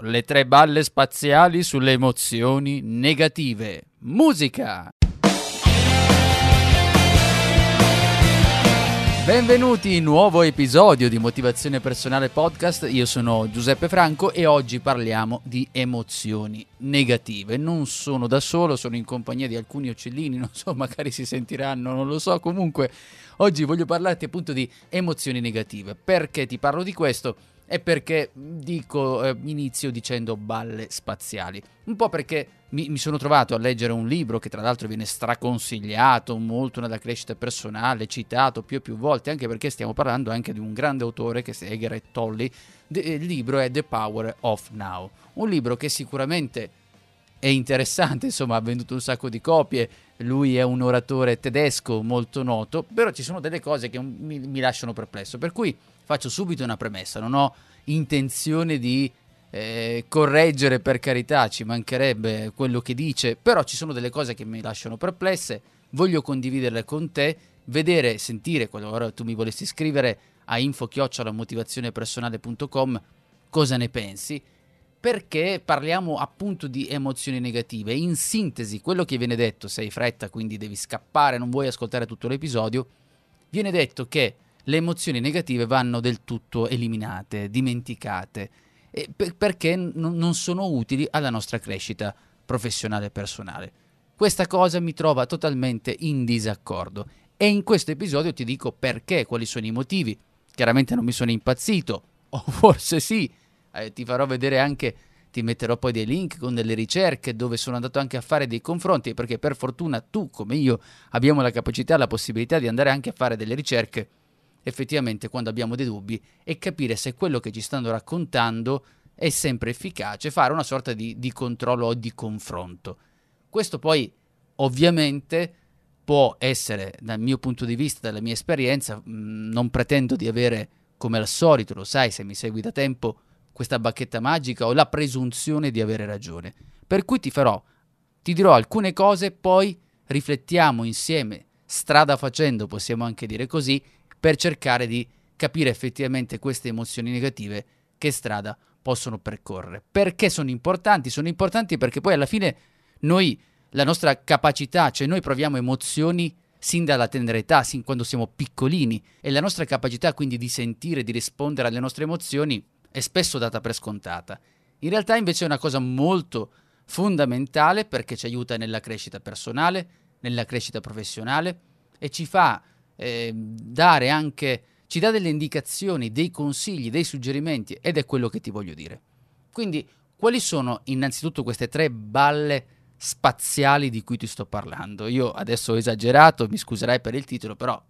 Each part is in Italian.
Le tre balle spaziali sulle emozioni negative. Musica. Benvenuti in un nuovo episodio di Motivazione Personale Podcast. Io sono Giuseppe Franco e oggi parliamo di emozioni negative. Non sono da solo, sono in compagnia di alcuni uccellini, non so, magari si sentiranno, non lo so. Comunque, oggi voglio parlarti appunto di emozioni negative. Perché ti parlo di questo? È perché inizio dicendo balle spaziali. Un po' perché mi sono trovato a leggere un libro che tra l'altro viene straconsigliato molto nella crescita personale, citato più e più volte, anche perché stiamo parlando anche di un grande autore che è Eckhart Tolle. Il libro è The Power of Now, un libro che sicuramente è interessante, insomma ha venduto un sacco di copie, lui è un oratore tedesco molto noto, però ci sono delle cose che mi lasciano perplesso, per cui faccio subito una premessa, non ho intenzione di correggere, per carità, ci mancherebbe quello che dice, però ci sono delle cose che mi lasciano perplesse, voglio condividerle con te, vedere, sentire, qualora tu mi volessi scrivere a info@motivazionepersonale.com cosa ne pensi, perché parliamo appunto di emozioni negative. In sintesi, quello che viene detto, se hai fretta quindi devi scappare, non vuoi ascoltare tutto l'episodio, viene detto che le emozioni negative vanno del tutto eliminate, dimenticate, perché non sono utili alla nostra crescita professionale e personale. Questa cosa mi trova totalmente in disaccordo e in questo episodio ti dico perché, quali sono i motivi. Chiaramente non mi sono impazzito, o forse sì, ti farò vedere anche, ti metterò poi dei link con delle ricerche dove sono andato anche a fare dei confronti, perché per fortuna tu come io abbiamo la capacità, la possibilità di andare anche a fare delle ricerche effettivamente quando abbiamo dei dubbi e capire se quello che ci stanno raccontando è sempre efficace, fare una sorta di controllo o di confronto. Questo poi ovviamente può essere, dal mio punto di vista, dalla mia esperienza, non pretendo di avere, come al solito, lo sai se mi segui da tempo, questa bacchetta magica o la presunzione di avere ragione. Per cui ti dirò alcune cose, poi riflettiamo insieme, strada facendo, possiamo anche dire così, per cercare di capire effettivamente queste emozioni negative che strada possono percorrere. Perché sono importanti? Sono importanti perché poi alla fine noi, la nostra capacità, cioè noi proviamo emozioni sin dalla tenera età, sin quando siamo piccolini, e la nostra capacità quindi di sentire, di rispondere alle nostre emozioni è spesso data per scontata. In realtà invece è una cosa molto fondamentale perché ci aiuta nella crescita personale, nella crescita professionale e ci fa dare anche, ci dà delle indicazioni, dei consigli, dei suggerimenti, ed è quello che ti voglio dire. Quindi quali sono innanzitutto queste tre balle spaziali di cui ti sto parlando? Io adesso ho esagerato, mi scuserai per il titolo, però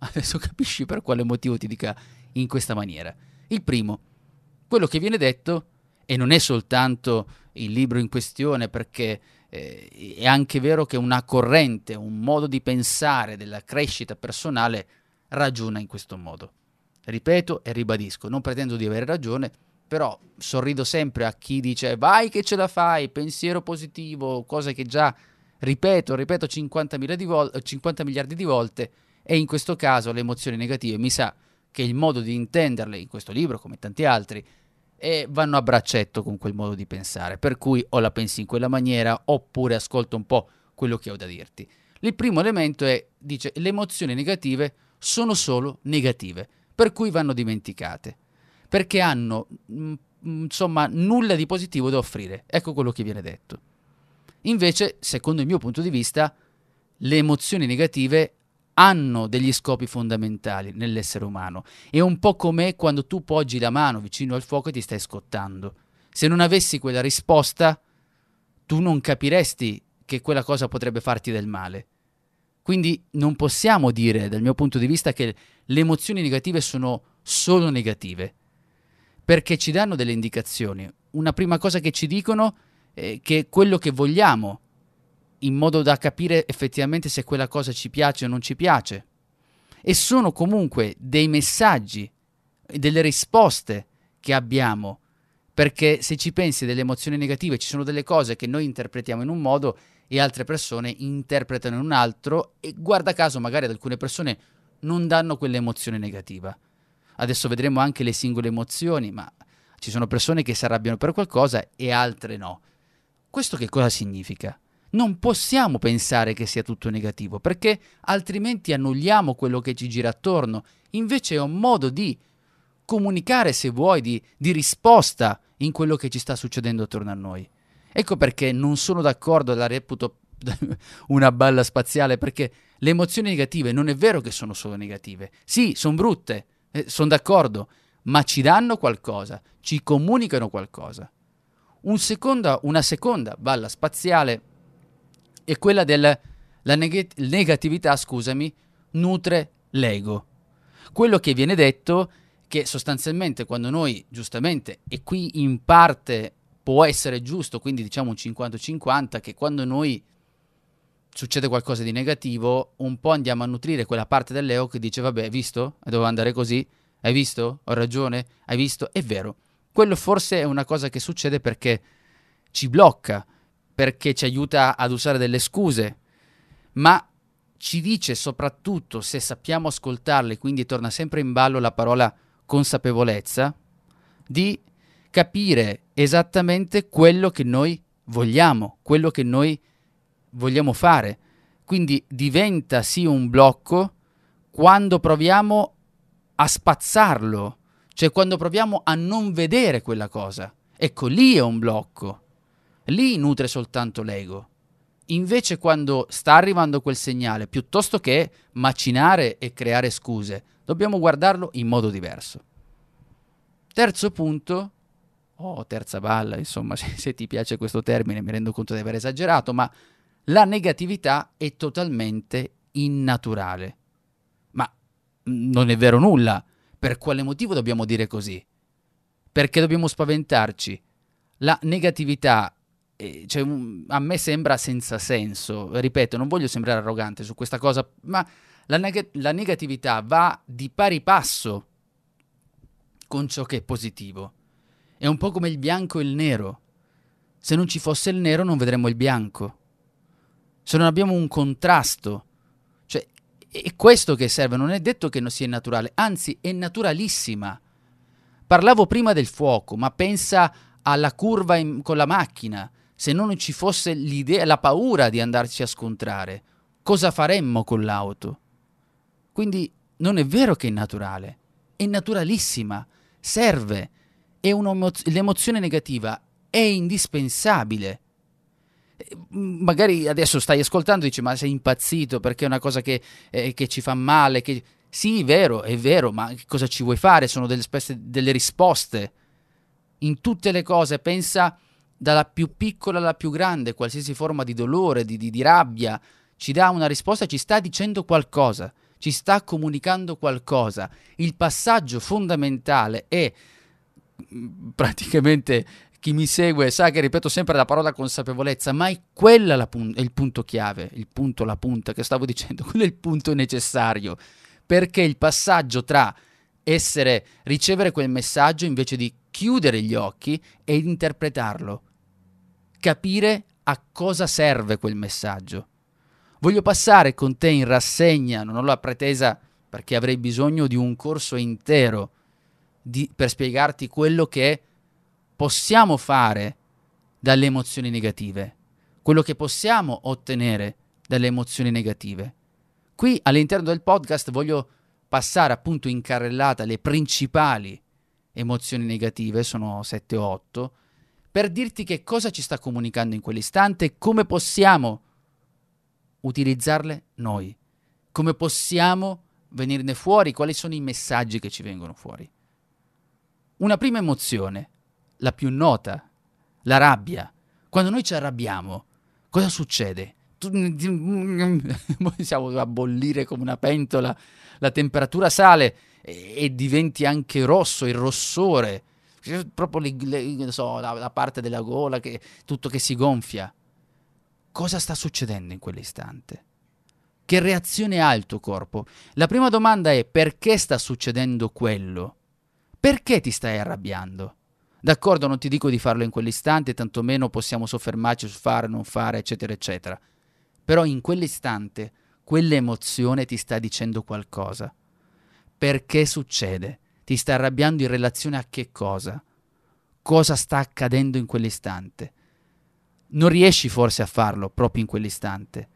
adesso capisci per quale motivo ti dica in questa maniera. Il primo, quello che viene detto, e non è soltanto il libro in questione, perché è anche vero che una corrente, un modo di pensare della crescita personale ragiona in questo modo. Ripeto e ribadisco, non pretendo di avere ragione, però sorrido sempre a chi dice vai che ce la fai, pensiero positivo, cose che già ripeto 50 miliardi di volte, e in questo caso le emozioni negative, mi sa che il modo di intenderle in questo libro, come tanti altri, e vanno a braccetto con quel modo di pensare, per cui o la pensi in quella maniera oppure ascolta un po' quello che ho da dirti. Il primo elemento è, dice, le emozioni negative sono solo negative, per cui vanno dimenticate, perché hanno, insomma, nulla di positivo da offrire. Ecco quello che viene detto. Invece, secondo il mio punto di vista, le emozioni negative hanno degli scopi fondamentali nell'essere umano. È un po' come quando tu poggi la mano vicino al fuoco e ti stai scottando. Se non avessi quella risposta, tu non capiresti che quella cosa potrebbe farti del male. Quindi non possiamo dire, dal mio punto di vista, che le emozioni negative sono solo negative, perché ci danno delle indicazioni. una prima cosa che ci dicono che è quello che vogliamo, in modo da capire effettivamente se quella cosa ci piace o non ci piace. E sono comunque dei messaggi, delle risposte che abbiamo, perché se ci pensi delle emozioni negative, ci sono delle cose che noi interpretiamo in un modo e altre persone interpretano in un altro, e guarda caso magari ad alcune persone non danno quell'emozione negativa. Adesso vedremo anche le singole emozioni, ma ci sono persone che si arrabbiano per qualcosa e altre no. Questo che cosa significa? Non possiamo pensare che sia tutto negativo, perché altrimenti annulliamo quello che ci gira attorno. Invece è un modo di comunicare, se vuoi, di risposta in quello che ci sta succedendo attorno a noi. Ecco perché non sono d'accordo, la reputo una balla spaziale, perché le emozioni negative non è vero che sono solo negative. Sì, sono brutte, sono d'accordo, ma ci danno qualcosa, ci comunicano qualcosa. Una seconda balla spaziale è quella della negatività, nutre l'ego. Quello che viene detto, che sostanzialmente quando noi, giustamente, e qui in parte può essere giusto, quindi diciamo un 50-50, che quando noi succede qualcosa di negativo, un po' andiamo a nutrire quella parte dell'ego che dice, vabbè, hai visto? Doveva andare così? Hai visto? Ho ragione? Hai visto? È vero. Quello forse è una cosa che succede perché ci blocca, perché ci aiuta ad usare delle scuse, ma ci dice soprattutto, se sappiamo ascoltarle, quindi torna sempre in ballo la parola consapevolezza, di capire esattamente quello che noi vogliamo, fare. Quindi diventa sì un blocco quando proviamo a spazzarlo, cioè quando proviamo a non vedere quella cosa. Ecco, lì è un blocco. Lì nutre soltanto l'ego. Invece quando sta arrivando quel segnale, piuttosto che macinare e creare scuse, dobbiamo guardarlo in modo diverso. Terzo punto, terza balla, insomma, se ti piace questo termine, mi rendo conto di aver esagerato, ma la negatività è totalmente innaturale. Ma non è vero nulla. Per quale motivo dobbiamo dire così? Perché dobbiamo spaventarci? La negatività, cioè, a me sembra senza senso, ripeto, non voglio sembrare arrogante su questa cosa, ma la negatività va di pari passo con ciò che è positivo. È un po' come il bianco e il nero. Se non ci fosse il nero non vedremmo il bianco. Se non abbiamo un contrasto, cioè, è questo che serve, non è detto che non sia naturale, anzi è naturalissima. Parlavo prima del fuoco, ma pensa alla curva con la macchina. Se non ci fosse l'idea, la paura di andarci a scontrare, cosa faremmo con l'auto? Quindi non è vero che è naturale, è naturalissima, serve. L'emozione negativa è indispensabile. Magari adesso stai ascoltando e dici, ma sei impazzito perché è una cosa che ci fa male, che... Sì, è vero, ma cosa ci vuoi fare? Sono delle risposte in tutte le cose. Pensa dalla più piccola alla più grande, qualsiasi forma di dolore, di rabbia, ci dà una risposta, ci sta dicendo qualcosa, ci sta comunicando qualcosa. Il passaggio fondamentale è, praticamente chi mi segue sa che ripeto sempre la parola consapevolezza, ma è quella è il punto chiave, la punta che stavo dicendo, quello è il punto necessario, perché il passaggio tra ricevere quel messaggio invece di chiudere gli occhi e interpretarlo, capire a cosa serve quel messaggio. Voglio passare con te in rassegna, non ho la pretesa, perché avrei bisogno di un corso intero per spiegarti quello che possiamo fare dalle emozioni negative, quello che possiamo ottenere dalle emozioni negative. Qui all'interno del podcast voglio passare appunto in carrellata le principali emozioni negative, sono 7 o 8, per dirti che cosa ci sta comunicando in quell'istante e come possiamo utilizzarle noi, come possiamo venirne fuori, quali sono i messaggi che ci vengono fuori. Una prima emozione, la più nota, la rabbia. Quando noi ci arrabbiamo, cosa succede? Siamo a bollire come una pentola, la temperatura sale e diventi anche rosso, il rossore. proprio la parte della gola, che tutto che si gonfia. Cosa sta succedendo in quell'istante? Che reazione ha il tuo corpo? La prima domanda è: perché sta succedendo quello? Perché ti stai arrabbiando? D'accordo, non ti dico di farlo in quell'istante, tantomeno possiamo soffermarci su fare, non fare, eccetera, eccetera. Però in quell'istante quell'emozione ti sta dicendo qualcosa. Perché succede? Ti sta arrabbiando in relazione a che cosa? Cosa sta accadendo in quell'istante? Non riesci forse a farlo proprio in quell'istante,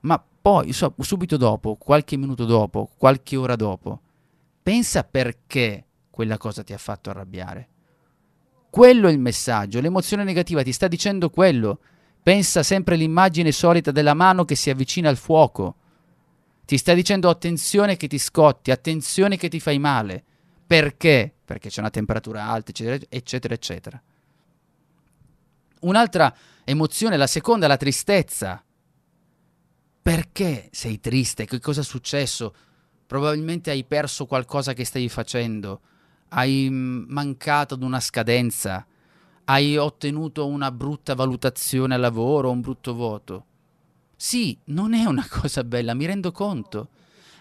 ma poi subito dopo, qualche minuto dopo, qualche ora dopo, pensa perché quella cosa ti ha fatto arrabbiare. Quello è il messaggio. L'emozione negativa ti sta dicendo quello. Pensa sempre all'immagine solita della mano che si avvicina al fuoco. Ti sta dicendo attenzione che ti scotti, attenzione che ti fai male. Perché? Perché c'è una temperatura alta, eccetera, eccetera, eccetera. Un'altra emozione, la seconda, la tristezza. Perché sei triste? Che cosa è successo? Probabilmente hai perso qualcosa che stavi facendo, hai mancato ad una scadenza, hai ottenuto una brutta valutazione al lavoro, un brutto voto. Sì, non è una cosa bella, mi rendo conto,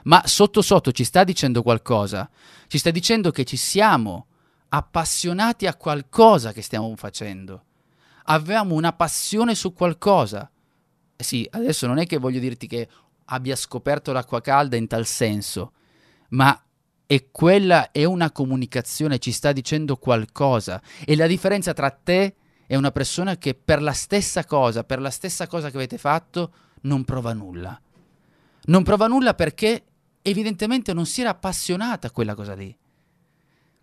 ma sotto sotto ci sta dicendo qualcosa, ci sta dicendo che ci siamo appassionati a qualcosa che stiamo facendo. Avevamo una passione su qualcosa. Sì, adesso non è che voglio dirti che abbia scoperto l'acqua calda in tal senso, ma è quella è una comunicazione, ci sta dicendo qualcosa. E la differenza tra te e una persona che per la stessa cosa che avete fatto, non prova nulla. Non prova nulla perché evidentemente non si era appassionata a quella cosa lì.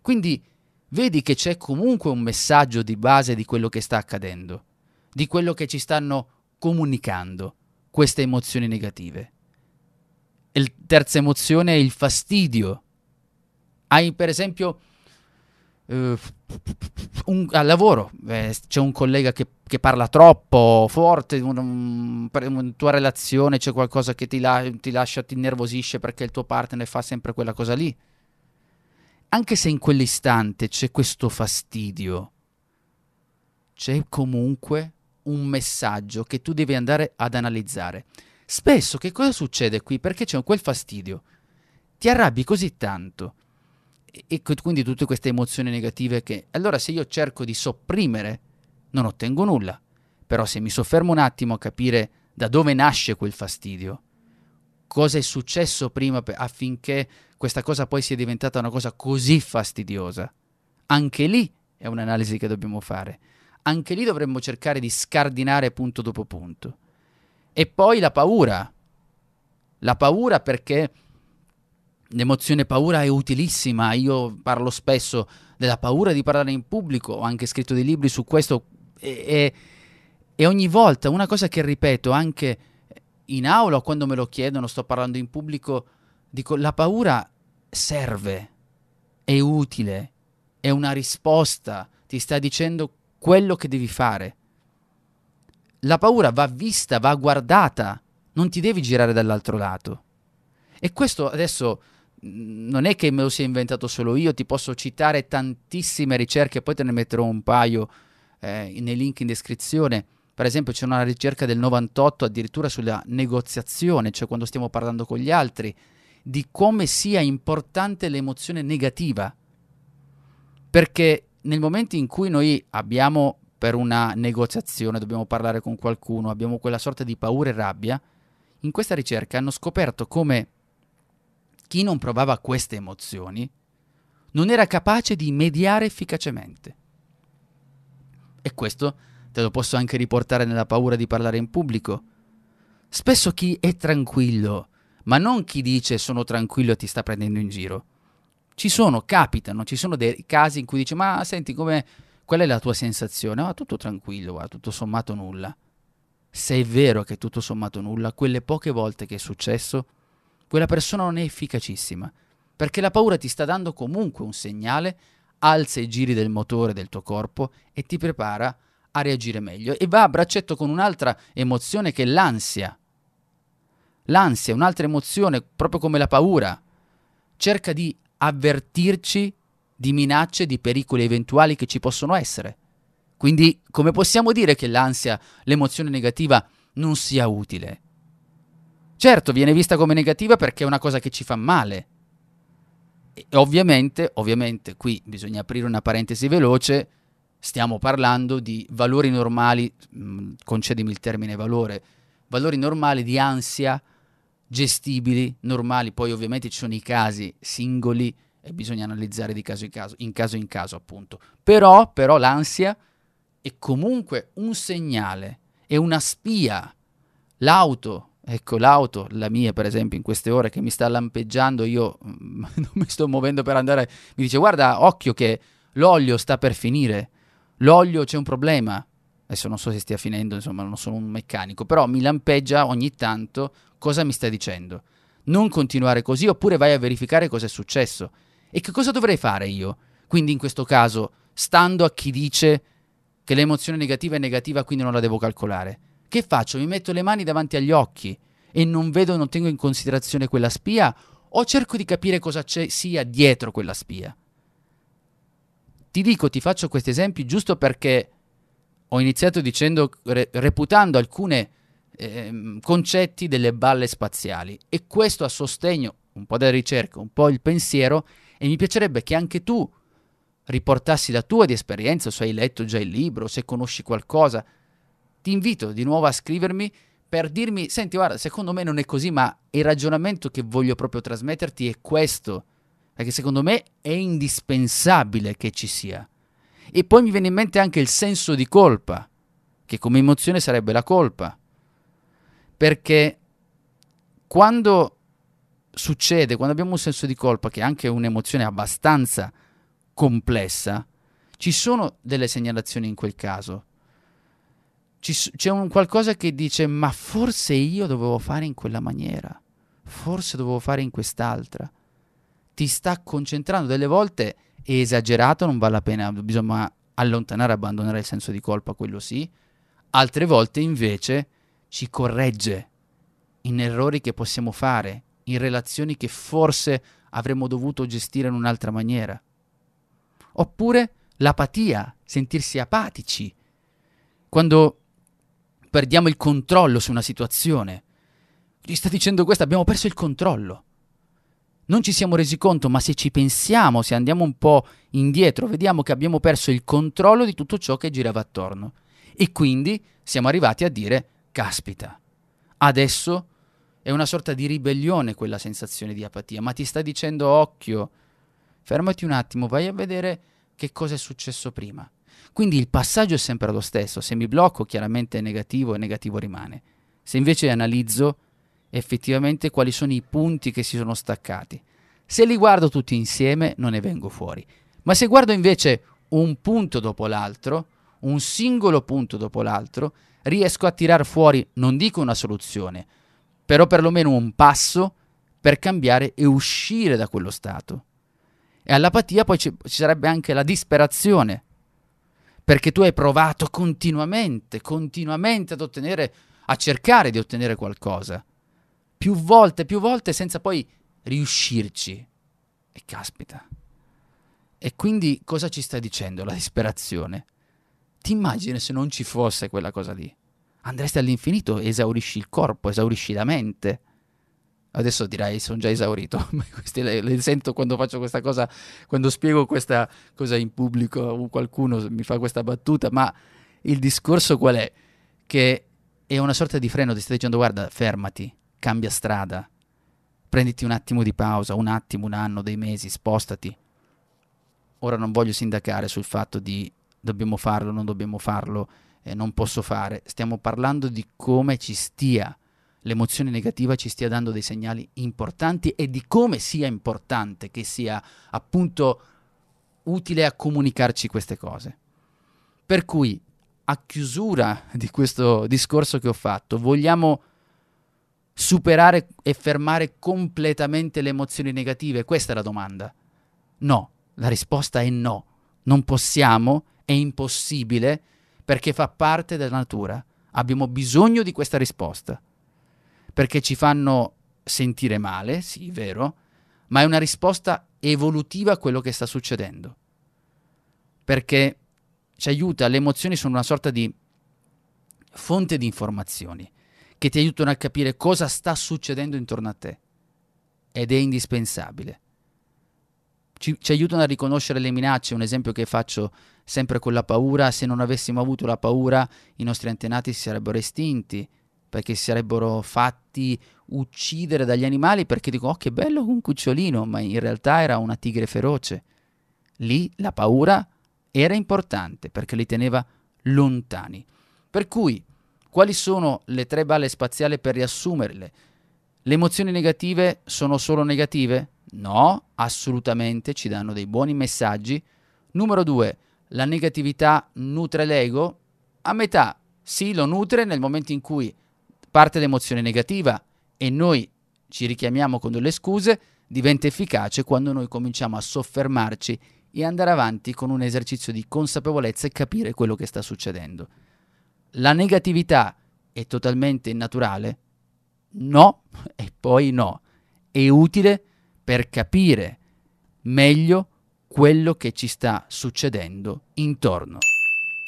Quindi vedi che c'è comunque un messaggio di base di quello che sta accadendo, di quello che ci stanno comunicando queste emozioni negative. La terza emozione è il fastidio. Hai per esempio al lavoro, c'è un collega che parla troppo forte, in tua relazione c'è qualcosa che ti innervosisce perché il tuo partner fa sempre quella cosa lì. Anche se in quell'istante c'è questo fastidio, c'è comunque un messaggio che tu devi andare ad analizzare. Spesso che cosa succede qui? Perché c'è quel fastidio, ti arrabbi così tanto e quindi tutte queste emozioni negative che... Allora se io cerco di sopprimere non ottengo nulla, però se mi soffermo un attimo a capire da dove nasce quel fastidio, cosa è successo prima affinché questa cosa poi sia diventata una cosa così fastidiosa. Anche lì è un'analisi che dobbiamo fare. Anche lì dovremmo cercare di scardinare punto dopo punto. E poi la paura. La paura, perché l'emozione paura è utilissima. Io parlo spesso della paura di parlare in pubblico, ho anche scritto dei libri su questo e ogni volta una cosa che ripeto anche in aula, quando me lo chiedono, sto parlando in pubblico, dico: la paura serve, è utile, è una risposta, ti sta dicendo quello che devi fare. La paura va vista, va guardata, non ti devi girare dall'altro lato. E questo adesso non è che me lo sia inventato solo io, ti posso citare tantissime ricerche, poi te ne metterò un paio nei link in descrizione. Per esempio c'è una ricerca del 98 addirittura sulla negoziazione, cioè quando stiamo parlando con gli altri, di come sia importante l'emozione negativa. Perché nel momento in cui noi abbiamo, per una negoziazione, dobbiamo parlare con qualcuno, abbiamo quella sorta di paura e rabbia, in questa ricerca hanno scoperto come chi non provava queste emozioni non era capace di mediare efficacemente. E questo te lo posso anche riportare nella paura di parlare in pubblico. Spesso chi è tranquillo, ma non chi dice sono tranquillo e ti sta prendendo in giro. Ci sono dei casi in cui dice: ma senti, qual è la tua sensazione? Ma tutto tranquillo, tutto sommato nulla. Se è vero che tutto sommato nulla, quelle poche volte che è successo, quella persona non è efficacissima, perché la paura ti sta dando comunque un segnale, alza i giri del motore del tuo corpo e ti prepara a reagire meglio, e va a braccetto con un'altra emozione che è l'ansia. L'ansia è un'altra emozione, proprio come la paura, cerca di avvertirci di minacce, di pericoli eventuali che ci possono essere. Quindi come possiamo dire che l'ansia, l'emozione negativa non sia utile? Certo, viene vista come negativa perché è una cosa che ci fa male. E ovviamente, qui bisogna aprire una parentesi veloce, stiamo parlando di valori normali, concedimi il termine valore, valori normali di ansia, gestibili, normali. Poi ovviamente ci sono i casi singoli e bisogna analizzare di caso in caso, appunto. Però l'ansia è comunque un segnale, è una spia. L'auto, la mia per esempio in queste ore che mi sta lampeggiando, io non mi sto muovendo per andare, mi dice guarda, occhio che l'olio sta per finire, l'olio c'è un problema, adesso non so se stia finendo, insomma non sono un meccanico, però mi lampeggia ogni tanto, cosa mi sta dicendo? Non continuare così, oppure vai a verificare cosa è successo e che cosa dovrei fare io? Quindi in questo caso, stando a chi dice che l'emozione negativa è negativa, quindi non la devo calcolare, che faccio? Mi metto le mani davanti agli occhi e non tengo in considerazione quella spia, o cerco di capire cosa sia dietro quella spia? Ti faccio questi esempi giusto perché ho iniziato dicendo, reputando alcuni concetti delle balle spaziali, e questo a sostegno un po' della ricerca, un po' il pensiero, e mi piacerebbe che anche tu riportassi la tua di esperienza, se hai letto già il libro, se conosci qualcosa. Ti invito di nuovo a scrivermi per dirmi, senti guarda, secondo me non è così, ma il ragionamento che voglio proprio trasmetterti è questo, perché secondo me è indispensabile che ci sia. E poi mi viene in mente anche il senso di colpa, che come emozione sarebbe la colpa, perché quando abbiamo un senso di colpa, che è anche un'emozione abbastanza complessa, ci sono delle segnalazioni in quel caso. C'è un qualcosa che dice, ma forse io dovevo fare in quella maniera, forse dovevo fare in quest'altra. Ti sta concentrando, delle volte è esagerato, non vale la pena, bisogna allontanare, abbandonare il senso di colpa, quello sì. Altre volte invece ci corregge in errori che possiamo fare, in relazioni che forse avremmo dovuto gestire in un'altra maniera. Oppure l'apatia, sentirsi apatici, quando perdiamo il controllo su una situazione. Ci sta dicendo questo, abbiamo perso il controllo. Non ci siamo resi conto, ma se ci pensiamo, se andiamo un po' indietro, vediamo che abbiamo perso il controllo di tutto ciò che girava attorno. E quindi siamo arrivati a dire, caspita, adesso è una sorta di ribellione quella sensazione di apatia, ma ti sta dicendo, occhio, fermati un attimo, vai a vedere che cosa è successo prima. Quindi il passaggio è sempre lo stesso, se mi blocco chiaramente è negativo e negativo rimane. Se invece analizzo effettivamente quali sono i punti che si sono staccati, se li guardo tutti insieme non ne vengo fuori, ma se guardo invece un punto dopo l'altro, un singolo punto dopo l'altro, riesco a tirar fuori, non dico una soluzione, però perlomeno un passo per cambiare e uscire da quello stato. E all'apatia poi ci sarebbe anche la disperazione, perché tu hai provato continuamente a cercare di ottenere qualcosa, più volte senza poi riuscirci. E caspita. E quindi cosa ci sta dicendo la disperazione? Ti immagini se non ci fosse quella cosa lì? Andresti all'infinito, esaurisci il corpo, esaurisci la mente. Adesso dirai, sono già esaurito, ma questi le sento quando faccio questa cosa, quando spiego questa cosa in pubblico, qualcuno mi fa questa battuta, ma il discorso qual è? Che è una sorta di freno, ti sta dicendo guarda, fermati, cambia strada, prenditi un attimo di pausa, un attimo, un anno, dei mesi, spostati. Ora non voglio sindacare sul fatto di dobbiamo farlo, non dobbiamo farlo, non posso fare, stiamo parlando di come ci stia. L'emozione negativa ci stia dando dei segnali importanti e di come sia importante che sia appunto utile a comunicarci queste cose. Per cui, a chiusura di questo discorso che ho fatto, vogliamo superare e fermare completamente le emozioni negative? Questa è la domanda. No, la risposta è no. Non possiamo, è impossibile, perché fa parte della natura. Abbiamo bisogno di questa risposta. Perché ci fanno sentire male, sì, vero, ma è una risposta evolutiva a quello che sta succedendo, perché ci aiuta, le emozioni sono una sorta di fonte di informazioni che ti aiutano a capire cosa sta succedendo intorno a te, ed è indispensabile. Ci aiutano a riconoscere le minacce, un esempio che faccio sempre con la paura: se non avessimo avuto la paura i nostri antenati si sarebbero estinti, perché si sarebbero fatti uccidere dagli animali, perché dicono: oh, che bello un cucciolino, ma in realtà era una tigre feroce. Lì la paura era importante perché li teneva lontani. Per cui, quali sono le tre balle spaziali per riassumerle? Le emozioni negative sono solo negative? No, assolutamente, ci danno dei buoni messaggi. Numero 2, la negatività nutre l'ego? A metà, sì, lo nutre nel momento in cui parte l'emozione negativa e noi ci richiamiamo con delle scuse, diventa efficace quando noi cominciamo a soffermarci e andare avanti con un esercizio di consapevolezza e capire quello che sta succedendo. La negatività è totalmente innaturale? No, e poi no. È utile per capire meglio quello che ci sta succedendo intorno.